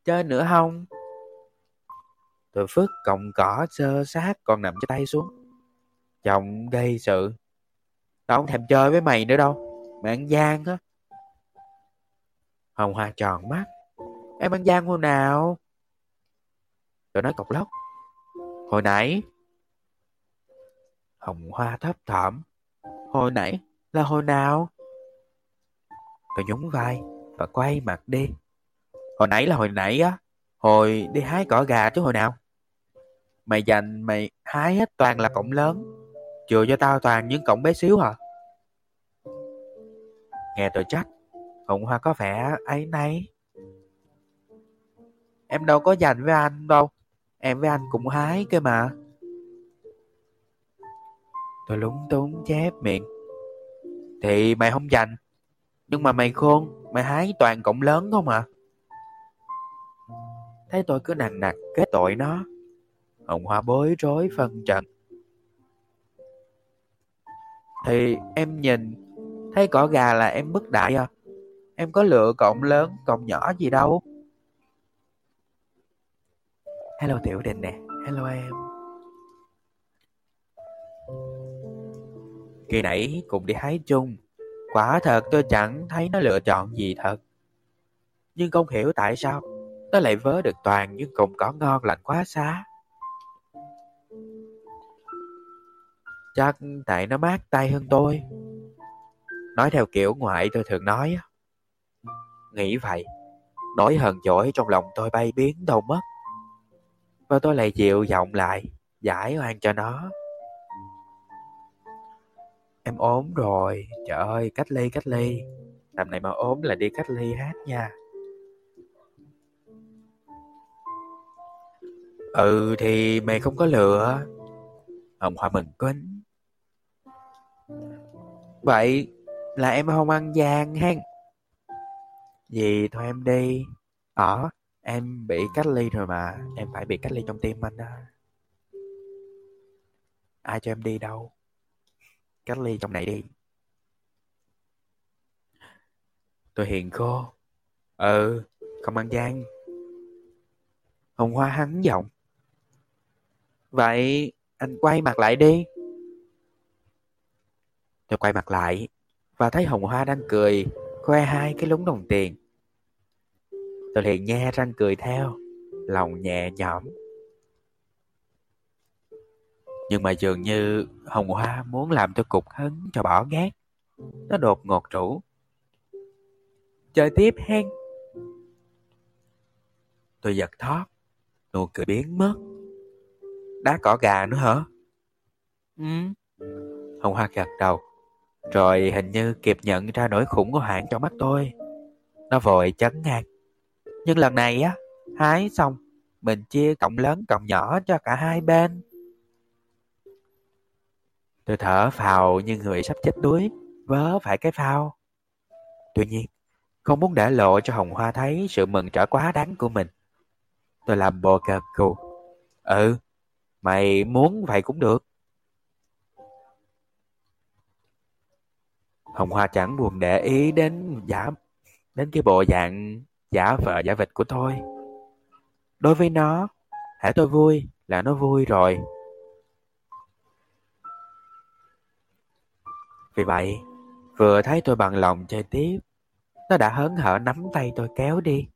"Chơi nữa không?" Tôi vứt cọng cỏ sơ sát còn nằm trên tay xuống, giọng gây sự: "Tao không thèm chơi với mày nữa đâu, mày ăn gian á." Hồng Hoa tròn mắt. Em ăn gian hồi nào? Rồi nói cọc lóc. Hồi nãy. Hồng Hoa thấp thỏm. Hồi nãy là hồi nào? Tôi nhún vai và quay mặt đi. Hồi nãy là hồi nãy á. Hồi đi hái cỏ gà chứ hồi nào. Mày dành mày hái hết toàn là cọng lớn, chừa cho tao toàn những cọng bé xíu hả? Nghe tôi trách, Hồng Hoa có vẻ áy náy. Em đâu có dành với anh đâu, em với anh cũng hái cơ mà. Tôi lúng túng chép miệng. Thì mày không dành, nhưng mà mày khôn, mày hái toàn cọng lớn không hả? Thấy tôi cứ nằng nặc kết tội nó, Hồng Hoa bối rối phân trần. Thì em nhìn thấy cỏ gà là em bứt đại à? Em có lựa cọng lớn cọng nhỏ gì đâu. Hello Tiểu Đình nè. Hello em. Kỳ nãy cùng đi hái chung, quả thật tôi chẳng thấy nó lựa chọn gì thật. Nhưng không hiểu tại sao nó lại vớ được toàn những cọng cỏ ngon lành quá xá. Chắc tại nó mát tay hơn tôi. Nói theo kiểu ngoại tôi thường nói. Nghĩ vậy, nỗi hờn dỗi trong lòng tôi bay biến đâu mất. Và tôi lại dịu giọng lại, giải oan cho nó. Em ốm rồi, trời ơi, cách ly, cách ly. Tầm này mà ốm là đi cách ly hát nha. Ừ thì mày không có lựa. Hồng Hoa mừng quýnh. Vậy là em không ăn gian hen. Vì thôi em đi. Ờ, em bị cách ly rồi mà. Em phải bị cách ly trong tim anh đó. Ai cho em đi đâu. Cách ly trong này đi. Tôi hiền khô. Ừ, không ăn gian. Hồng Hoa hắn giọng. Vậy anh quay mặt lại đi. Tôi quay mặt lại và thấy Hồng Hoa đang cười, khoe hai cái lúng đồng tiền. Tôi liền nhe răng cười theo, lòng nhẹ nhõm. Nhưng mà dường như Hồng Hoa muốn làm tôi cục hứng cho bỏ ghét. Nó đột ngột rủ. Chơi tiếp hen. Tôi giật thót, nụ cười biến mất. Đá cỏ gà nữa hả? Ừ. Hồng Hoa gật đầu. Rồi hình như kịp nhận ra nỗi khủng hoảng trong mắt tôi. Nó vội chấn ngang. Nhưng lần này á, hái xong mình chia cọng lớn cọng nhỏ cho cả hai bên. Tôi thở phào như người sắp chết đuối vớ phải cái phao. Tuy nhiên không muốn để lộ cho Hồng Hoa thấy sự mừng trở quá đáng của mình, tôi làm bộ gật gù. Ừ, mày muốn vậy cũng được. Hồng Hoa chẳng buồn để ý đến giả đến cái bộ dạng giả vợ giả vịt của tôi. Đối với nó, hễ tôi vui là nó vui rồi. Vì vậy, vừa thấy tôi bằng lòng chơi tiếp, nó đã hớn hở nắm tay tôi kéo đi.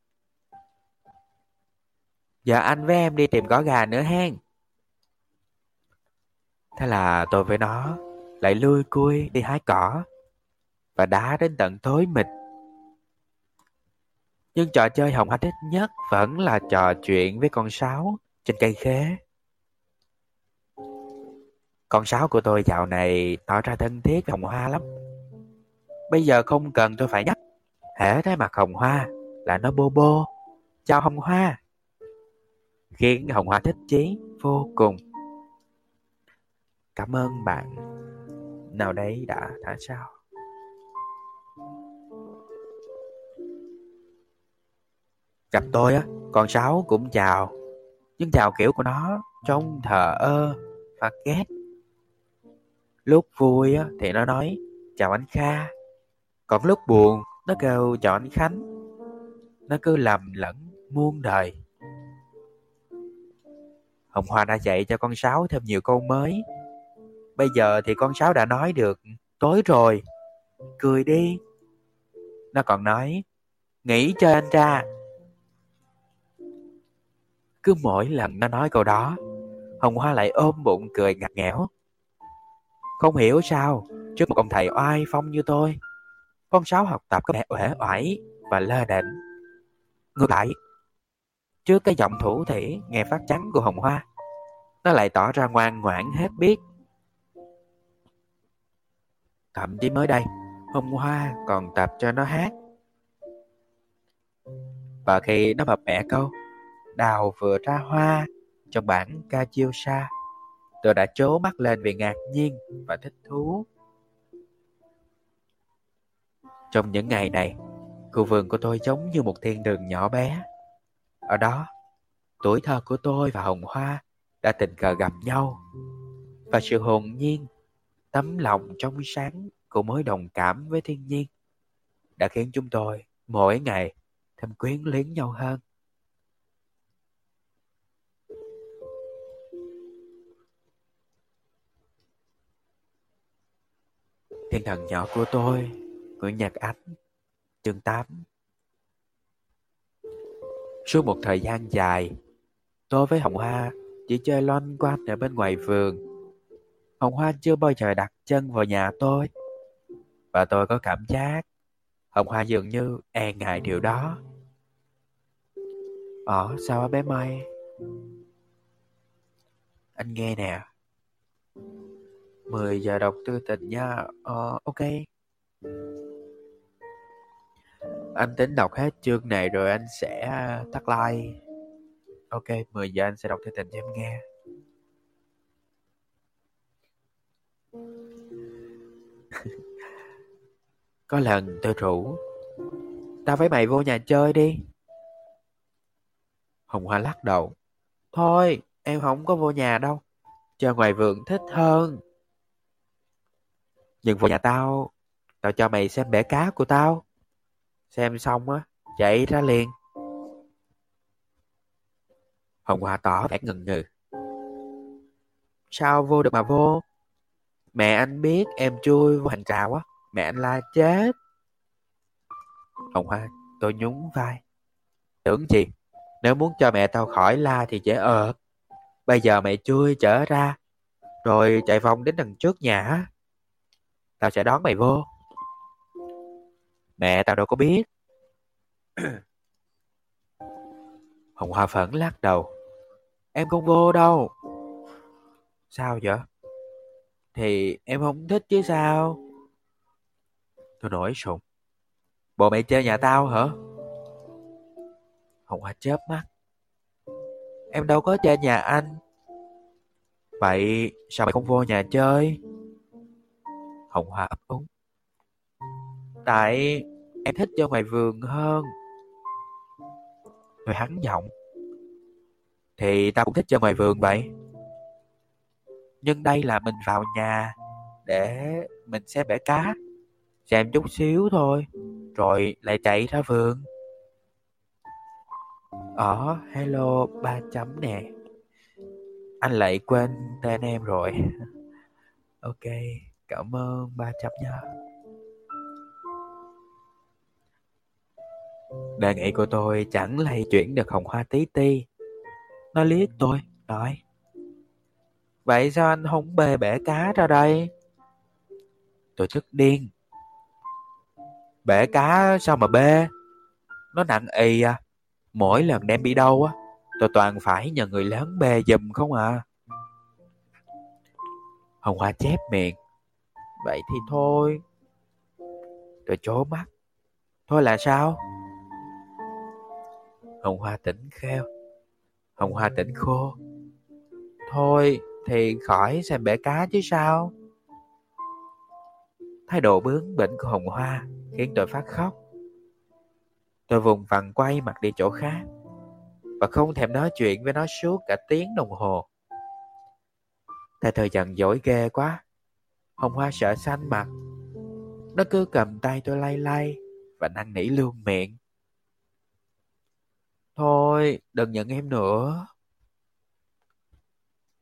Giờ anh với em đi tìm cỏ gà nữa hen. Thế là tôi với nó lại lui cui đi hái cỏ và đá đến tận tối mịt. Nhưng trò chơi Hồng Hoa thích nhất vẫn là trò chuyện với con sáo trên cây khế. Con sáo của tôi dạo này tỏ ra thân thiết với Hồng Hoa lắm. Bây giờ không cần tôi phải nhắc, hễ thấy mặt Hồng Hoa là nó bô bô chào Hồng Hoa, khiến Hồng Hoa thích chí vô cùng. Cảm ơn bạn nào đấy đã thả sao. Gặp tôi á, con sáo cũng chào, nhưng chào kiểu của nó trông thờ ơ và ghét. Lúc vui á thì nó nói chào anh Kha, còn lúc buồn nó kêu chào anh Khánh. Nó cứ lầm lẫn muôn đời. Hồng Hoa đã dạy cho con sáo thêm nhiều câu mới. Bây giờ thì con sáo đã nói được tối rồi, cười đi. Nó còn nói nghĩ cho anh ra. Cứ mỗi lần nó nói câu đó, Hồng Hoa lại ôm bụng cười ngặt nghẽo. Không hiểu sao, trước một ông thầy oai phong như tôi, con Sáu học tập có vẻ uể oải và lơ đễnh. Ngược lại, trước cái giọng thủ thỉ nghe phát chán của Hồng Hoa, nó lại tỏ ra ngoan ngoãn hết biết. Thậm chí mới đây, Hồng Hoa còn tập cho nó hát. Và khi nó bập bẹ câu "Đào vừa ra hoa" trong bản ca chiêu sa, tôi đã trố mắt lên vì ngạc nhiên và thích thú. Trong những ngày này, khu vườn của tôi giống như một thiên đường nhỏ bé. Ở đó, tuổi thơ của tôi và Hồng Hoa đã tình cờ gặp nhau, và sự hồn nhiên, tấm lòng trong sáng của mối đồng cảm với thiên nhiên đã khiến chúng tôi mỗi ngày thêm quyến luyến nhau hơn. Thiên thần nhỏ của tôi, Nguyễn Nhật Ánh, chương tám. Suốt một thời gian dài, tôi với Hồng Hoa chỉ chơi loanh quanh ở bên ngoài vườn. Hồng Hoa chưa bao giờ đặt chân vào nhà tôi, và tôi có cảm giác Hồng Hoa dường như e ngại điều đó. Ờ, sao hả bé Mai? Anh nghe nè, mười giờ đọc tư tình nha. Ờ, ok. Anh tính đọc hết chương này rồi anh sẽ tắt like. Ok, mười giờ anh sẽ đọc tư tình cho em nghe. Có lần tôi rủ: "Tao với mày vô nhà chơi đi." Hồng Hoa lắc đầu: "Thôi, em không có vô nhà đâu, chơi ngoài vườn thích hơn." "Nhưng vô nhà tao, tao cho mày xem bể cá của tao. Xem xong á, chạy ra liền." Hồng Hoa tỏ vẻ ngần ngừ: "Sao vô được mà vô? Mẹ anh biết em chui vô hàng rào á, mẹ anh la chết." Hồng Hoa, tôi nhún vai: "Tưởng gì, nếu muốn cho mẹ tao khỏi la thì dễ ợt. Bây giờ mẹ chui trở ra, rồi chạy vòng đến đằng trước nhà á, tao sẽ đón mày vô." "Mẹ tao đâu có biết." Hồng Hoa vẫn lắc đầu: "Em không vô đâu." "Sao vậy?" "Thì em không thích chứ sao." Tôi nổi sùng: "Bộ mày chơi nhà tao hả?" Hồng Hoa chớp mắt: "Em đâu có chơi nhà anh." "Vậy sao mày không vô nhà chơi?" Hồng Hoa ấp úng: "Tại em thích chơi ngoài vườn hơn." Rồi hắn giọng: "Thì tao cũng thích chơi ngoài vườn vậy. Nhưng đây là mình vào nhà để mình xem bể cá, xem chút xíu thôi, rồi lại chạy ra vườn." Ở hello ba chấm nè, anh lại quên tên em rồi. Ok, cảm ơn ba chấm nha. Đề nghị của tôi chẳng lay chuyển được Hồng Hoa tí ti. Nó liếc tôi, nói: "Vậy sao anh không bê bể cá ra đây?" Tôi tức điên: "Bể cá sao mà bê? Nó nặng ì à. Mỗi lần đem bị đâu á, tôi toàn phải nhờ người lớn bê giùm không à." Hồng Hoa chép miệng: "Vậy thì thôi." Tôi trố mắt: "Thôi là sao?" Hồng Hoa tỉnh kheo. Hồng Hoa tỉnh khô: "Thôi thì khỏi xem bể cá chứ sao." Thái độ bướng bỉnh của Hồng Hoa khiến tôi phát khóc. Tôi vùng vằng quay mặt đi chỗ khác và không thèm nói chuyện với nó suốt cả tiếng đồng hồ. Tại thời giận dỗi ghê quá, Hồng Hoa sợ xanh mặt. Nó cứ cầm tay tôi lay lay và năn nỉ luôn miệng: "Thôi đừng nhận em nữa."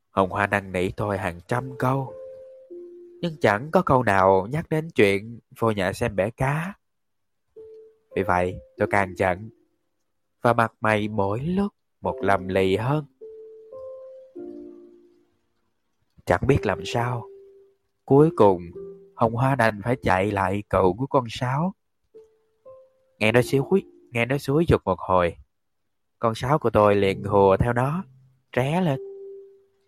Hồng Hoa năn nỉ tôi hàng trăm câu, nhưng chẳng có câu nào nhắc đến chuyện vô nhà xem bể cá. Vì vậy tôi càng giận, và mặt mày mỗi lúc một lầm lì hơn. Chẳng biết làm sao, cuối cùng Hồng Hoa đành phải chạy lại cậu của con Sáu. Nghe nó xíu quýt, nghe nó xúi giục một hồi, con Sáu của tôi liền hùa theo nó, tré lên: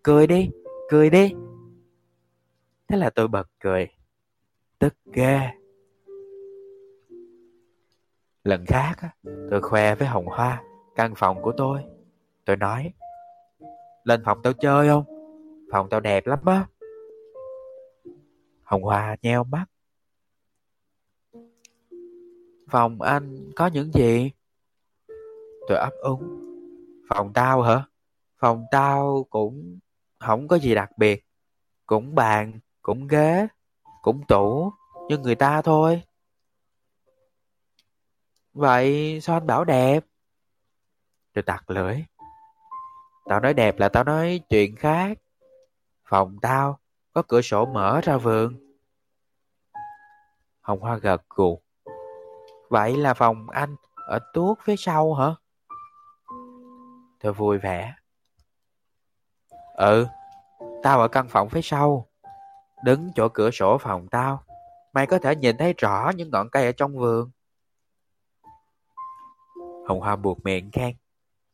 "Cười đi, cười đi." Thế là tôi bật cười, tức ghê. Lần khác, tôi khoe với Hồng Hoa căn phòng của tôi. Tôi nói: "Lên phòng tao chơi không? Phòng tao đẹp lắm á." Hồng Hoa nheo mắt: "Phòng anh có những gì?" Tôi ấp úng: "Phòng tao hả? Phòng tao cũng không có gì đặc biệt. Cũng bàn, cũng ghế, cũng tủ như người ta thôi." "Vậy sao anh bảo đẹp?" Tôi tặc lưỡi: "Tao nói đẹp là tao nói chuyện khác. Phòng tao có cửa sổ mở ra vườn." Hồng Hoa gật gù: "Vậy là phòng anh ở tuốt phía sau hả?" Tôi vui vẻ: "Ừ, tao ở căn phòng phía sau. Đứng chỗ cửa sổ phòng tao, mày có thể nhìn thấy rõ những ngọn cây ở trong vườn." Hồng Hoa buột miệng khen: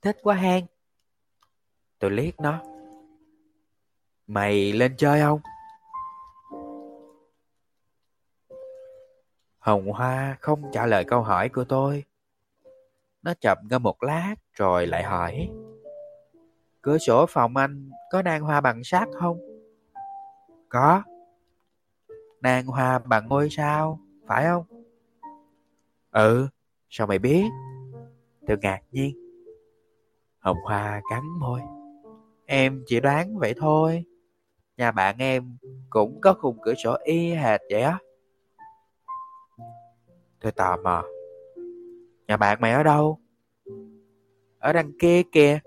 "Thích quá hen." Tôi liếc nó: "Mày lên chơi không?" Hồng Hoa không trả lời câu hỏi của tôi. Nó chậm ngâm một lát rồi lại hỏi: "Cửa sổ phòng anh có nan hoa bằng sắt không?" "Có." "Nan hoa bằng ngôi sao, phải không?" "Ừ, sao mày biết?" Tôi ngạc nhiên. Hồng Hoa cắn môi: "Em chỉ đoán vậy thôi. Nhà bạn em cũng có khung cửa sổ y hệt vậy á." Tôi tò mò: "Nhà bạn mày ở đâu?" "Ở đằng kia kìa."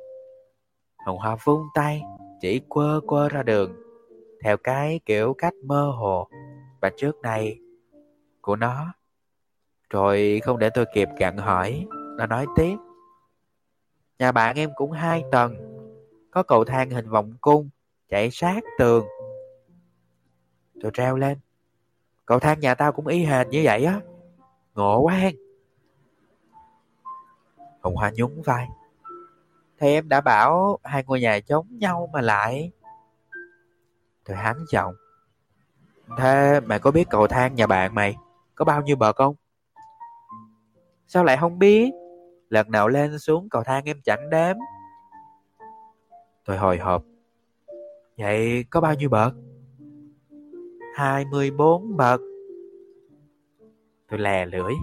Hồng Hoa vung tay chỉ quơ quơ ra đường, theo cái kiểu cách mơ hồ và trước nay của nó. Rồi không để tôi kịp gặng hỏi, nó nói tiếp: "Nhà bạn em cũng hai tầng, có cầu thang hình vòng cung chạy sát tường." Tôi reo lên: "Cầu thang nhà tao cũng y hệt như vậy á, ngộ quá hen." Hồng Hoa nhún vai: "Thì em đã bảo hai ngôi nhà chống nhau mà lại." Tôi hắng giọng: "Thế mày có biết cầu thang nhà bạn mày có bao nhiêu bậc không?" "Sao lại không biết? Lần nào lên xuống cầu thang em chẳng đếm." Tôi hồi hộp: "Vậy có bao nhiêu bậc?" hai mươi bốn bậc." Tôi lè lưỡi: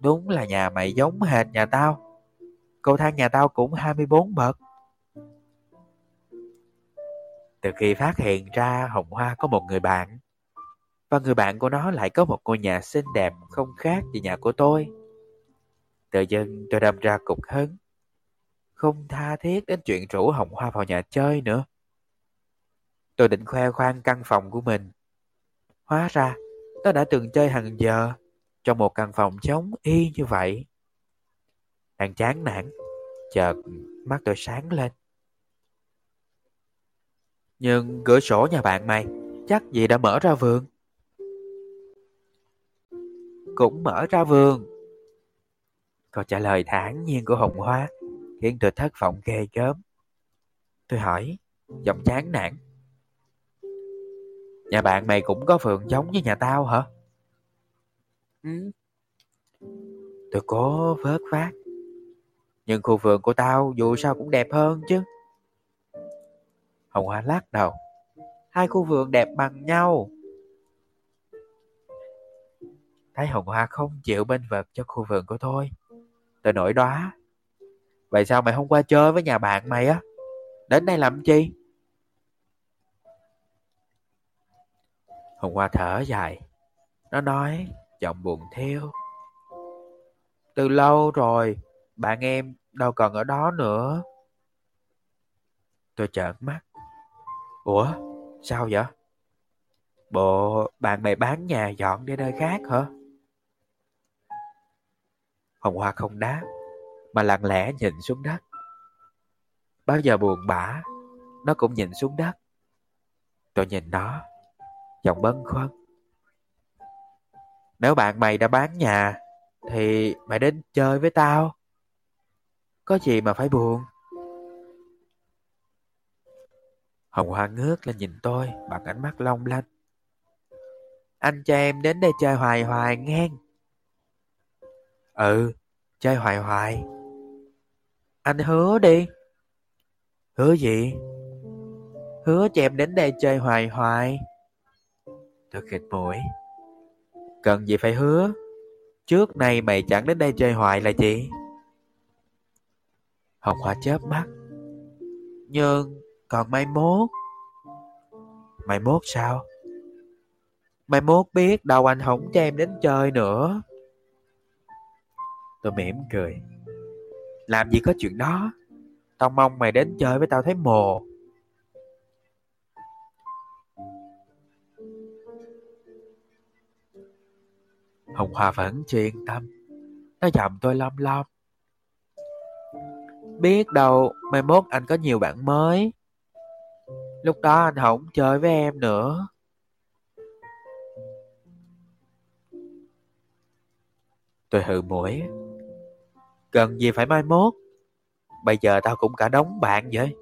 "Đúng là nhà mày giống hệt nhà tao. Cầu thang nhà tao cũng hai mươi bốn bậc." Từ khi phát hiện ra Hồng Hoa có một người bạn, và người bạn của nó lại có một ngôi nhà xinh đẹp không khác gì nhà của tôi, tự dưng tôi đâm ra cục hứng, không tha thiết đến chuyện rủ Hồng Hoa vào nhà chơi nữa. Tôi định khoe khoang căn phòng của mình. Hóa ra tôi đã từng chơi hàng giờ trong một căn phòng trống y như vậy. Đang chán nản, chợt mắt tôi sáng lên: "Nhưng cửa sổ nhà bạn mày chắc gì đã mở ra vườn." "Cũng mở ra vườn." Câu trả lời thản nhiên của Hồng Hoa khiến tôi thất vọng ghê gớm. Tôi hỏi, giọng chán nản: "Nhà bạn mày cũng có vườn giống như nhà tao hả?" "Ừ." Tôi cố vớt vát: "Nhưng khu vườn của tao dù sao cũng đẹp hơn chứ." Hồng Hoa lắc đầu: "Hai khu vườn đẹp bằng nhau." Thấy Hồng Hoa không chịu bênh vực cho khu vườn của tôi, tôi nổi đoá: "Vậy sao mày không qua chơi với nhà bạn mày á? Đến đây làm chi?" Hồng Hoa thở dài. Nó nói giọng buồn thiu: "Từ lâu rồi, bạn em đâu còn ở đó nữa." Tôi trợn mắt: "Ủa, sao vậy? Bộ bạn mày bán nhà dọn đi nơi khác hả?" Hồng Hoa không đáp, mà lặng lẽ nhìn xuống đất. Bao giờ buồn bã, nó cũng nhìn xuống đất. Tôi nhìn nó, giọng bâng khuâng. Nếu bạn mày đã bán nhà, thì mày đến chơi với tao. Có gì mà phải buồn? Hồng Hoa ngước lên nhìn tôi bằng ánh mắt long lanh. Anh cho em đến đây chơi hoài hoài nghe. Ừ, chơi hoài hoài. Anh hứa đi. Hứa gì? Hứa cho em đến đây chơi hoài hoài. Tôi khịt mũi. Cần gì phải hứa? Trước nay mày chẳng đến đây chơi hoài là gì? Hồng Hoa chớp mắt. Nhưng còn mai mốt. Mai mốt sao? Mai mốt biết đâu anh không cho em đến chơi nữa. Tôi mỉm cười. Làm gì có chuyện đó. Tao mong mày đến chơi với tao thấy mồ. Hồng Hoa vẫn chưa yên tâm. Nó dòm tôi lom lom. Biết đâu mai mốt anh có nhiều bạn mới. Lúc đó anh không chơi với em nữa. Tôi hừ mũi. Cần gì phải mai mốt. Bây giờ tao cũng cả đống bạn vậy.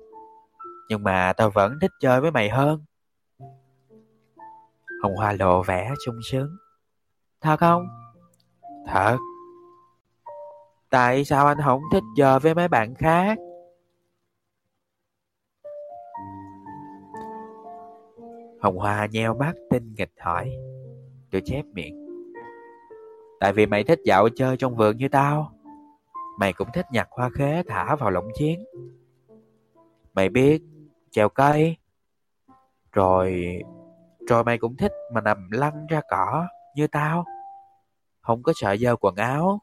Nhưng mà tao vẫn thích chơi với mày hơn. Hồng Hoa lộ vẻ sung sướng. Thật không? Thật. Tại sao anh không thích chơi với mấy bạn khác? Hồng Hoa nheo mắt tinh nghịch hỏi. Tôi chép miệng. Tại vì mày thích dạo chơi trong vườn như tao. Mày cũng thích nhặt hoa khế thả vào lỗng chiến. Mày biết trèo cây. Rồi Rồi mày cũng thích mà nằm lăn ra cỏ như tao. Không có sợ dơ quần áo.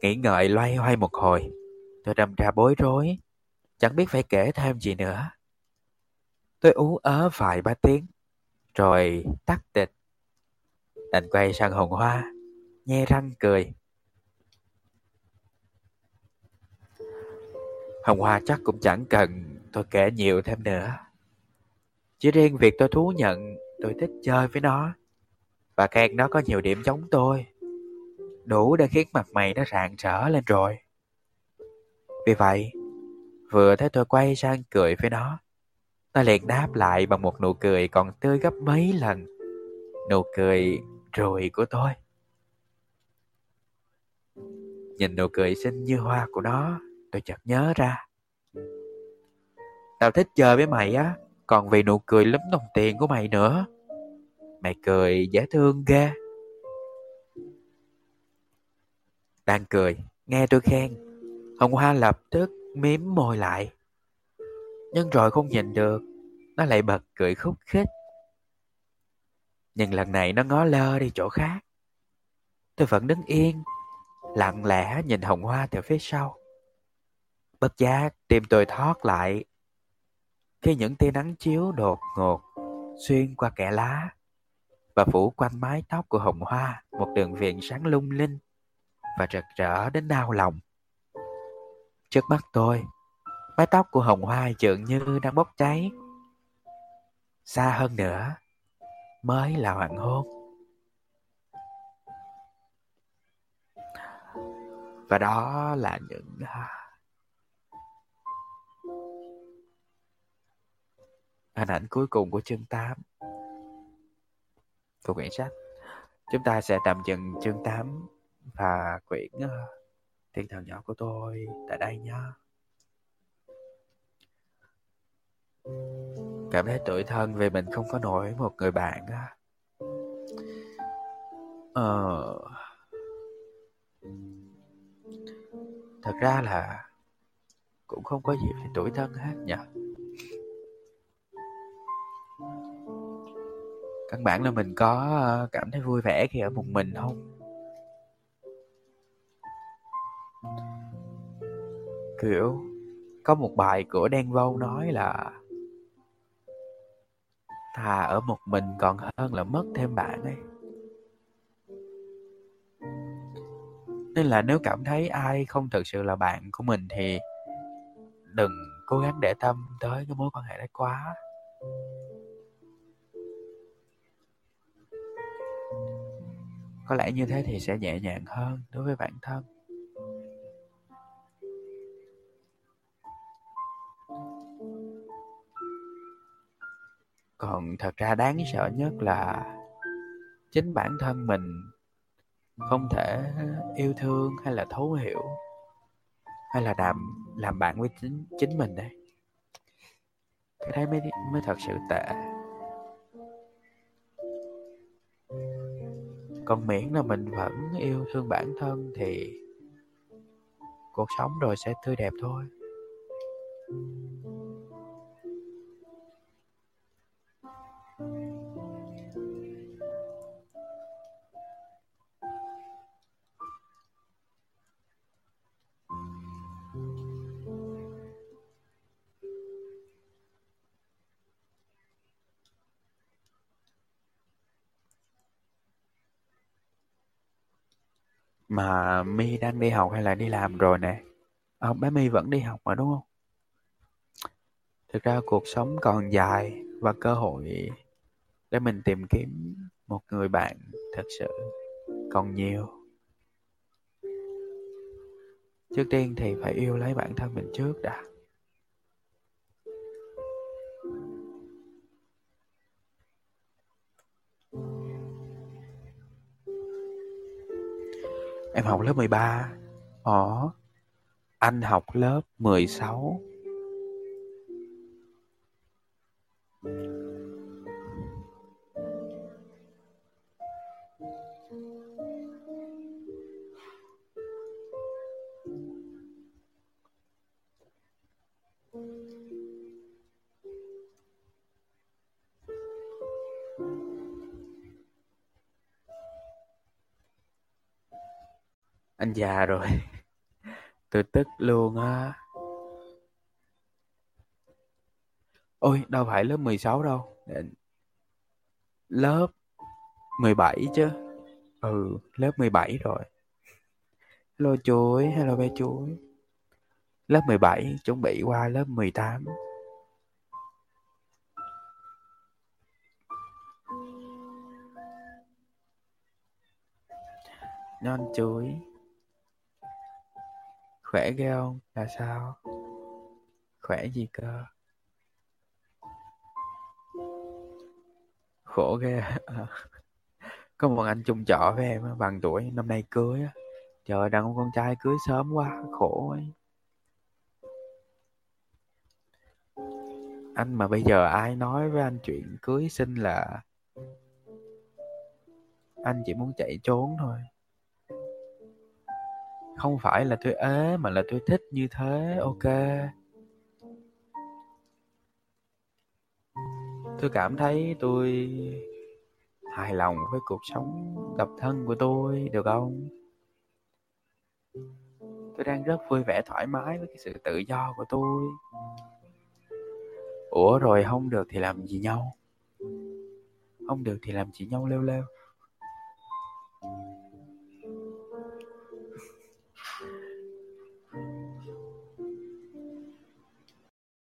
Nghĩ ngợi loay hoay một hồi, tôi đâm ra bối rối, chẳng biết phải kể thêm gì nữa. Tôi ú ớ vài ba tiếng rồi tắt tịch. Đành quay sang Hồng Hoa, nhe răng cười. Hồng Hoa chắc cũng chẳng cần tôi kể nhiều thêm nữa. Chỉ riêng việc tôi thú nhận tôi thích chơi với nó và khen nó có nhiều điểm giống tôi, đủ để khiến mặt mày nó rạng rỡ lên rồi. Vì vậy, vừa thấy tôi quay sang cười với nó, nó liền đáp lại bằng một nụ cười còn tươi gấp mấy lần nụ cười rồi của tôi. Nhìn nụ cười xinh như hoa của nó, tôi chợt nhớ ra. Tao thích chơi với mày á, còn vì nụ cười lúm đồng tiền của mày nữa. Mày cười dễ thương ghê. Đang cười, nghe tôi khen, Hồng Hoa lập tức mím môi lại. Nhưng rồi không nhìn được, nó lại bật cười khúc khích. Nhưng lần này nó ngó lơ đi chỗ khác. Tôi vẫn đứng yên, lặng lẽ nhìn Hồng Hoa từ phía sau. Bất giác tim tôi thót lại khi những tia nắng chiếu đột ngột xuyên qua kẽ lá và phủ quanh mái tóc của Hồng Hoa một đường viền sáng lung linh và rực rỡ đến đau lòng. Trước mắt tôi, mái tóc của Hồng Hoa dường như đang bốc cháy. Xa hơn nữa mới là hoàng hôn. Và đó là những... hình ảnh cuối cùng của chương tám của quyển sách. Chúng ta sẽ tạm dừng chương tám và quyển uh, Thiên thần nhỏ của tôi tại đây nha. Cảm thấy tủi thân vì mình không có nổi một người bạn. Ờ... Uh, thật ra là cũng không có gì phải tủi thân hết nhỉ. Căn bản là mình có cảm thấy vui vẻ khi ở một mình không? Kiểu có một bài của Đen Vâu nói là thà ở một mình còn hơn là mất thêm bạn ấy. Nên là nếu cảm thấy ai không thực sự là bạn của mình thì đừng cố gắng để tâm tới cái mối quan hệ đó quá. Có lẽ như thế thì sẽ nhẹ nhàng hơn đối với bản thân. Còn thật ra đáng sợ nhất là chính bản thân mình không thể yêu thương hay là thấu hiểu hay là làm, làm bạn với chính, chính mình đấy. Cái đấy mới, mới thật sự tệ. Còn miễn là mình vẫn yêu thương bản thân thì cuộc sống rồi sẽ tươi đẹp thôi. Mà My đang đi học hay là đi làm rồi nè? À, bé My vẫn đi học mà đúng không? Thực ra cuộc sống còn dài và cơ hội để mình tìm kiếm một người bạn thật sự còn nhiều. Trước tiên thì phải yêu lấy bản thân mình trước đã. Em học lớp mười ba. Ồ, anh học lớp mười sáu. Anh già rồi. Tôi tức luôn á. Ôi, đâu phải lớp mười sáu đâu. Lớp mười bảy chứ. Ừ, lớp mười bảy rồi. Hello chuối, hello bé chuối. Lớp mười bảy chuẩn bị qua lớp mười tám. Non chuối khỏe ghê không? Là sao? Khỏe gì cơ? Khổ ghê. Có một anh chung trọ với em bằng tuổi, năm nay cưới. Trời ơi, đàn ông con trai cưới sớm quá, khổ ấy. Anh mà bây giờ ai nói với anh chuyện cưới sinh là anh chỉ muốn chạy trốn thôi. Không phải là tôi ế mà là tôi thích như thế, ok. Tôi cảm thấy tôi hài lòng với cuộc sống độc thân của tôi, được không? Tôi đang rất vui vẻ thoải mái với cái sự tự do của tôi. Ủa rồi không được thì làm gì nhau? Không được thì làm gì nhau lêu lêu.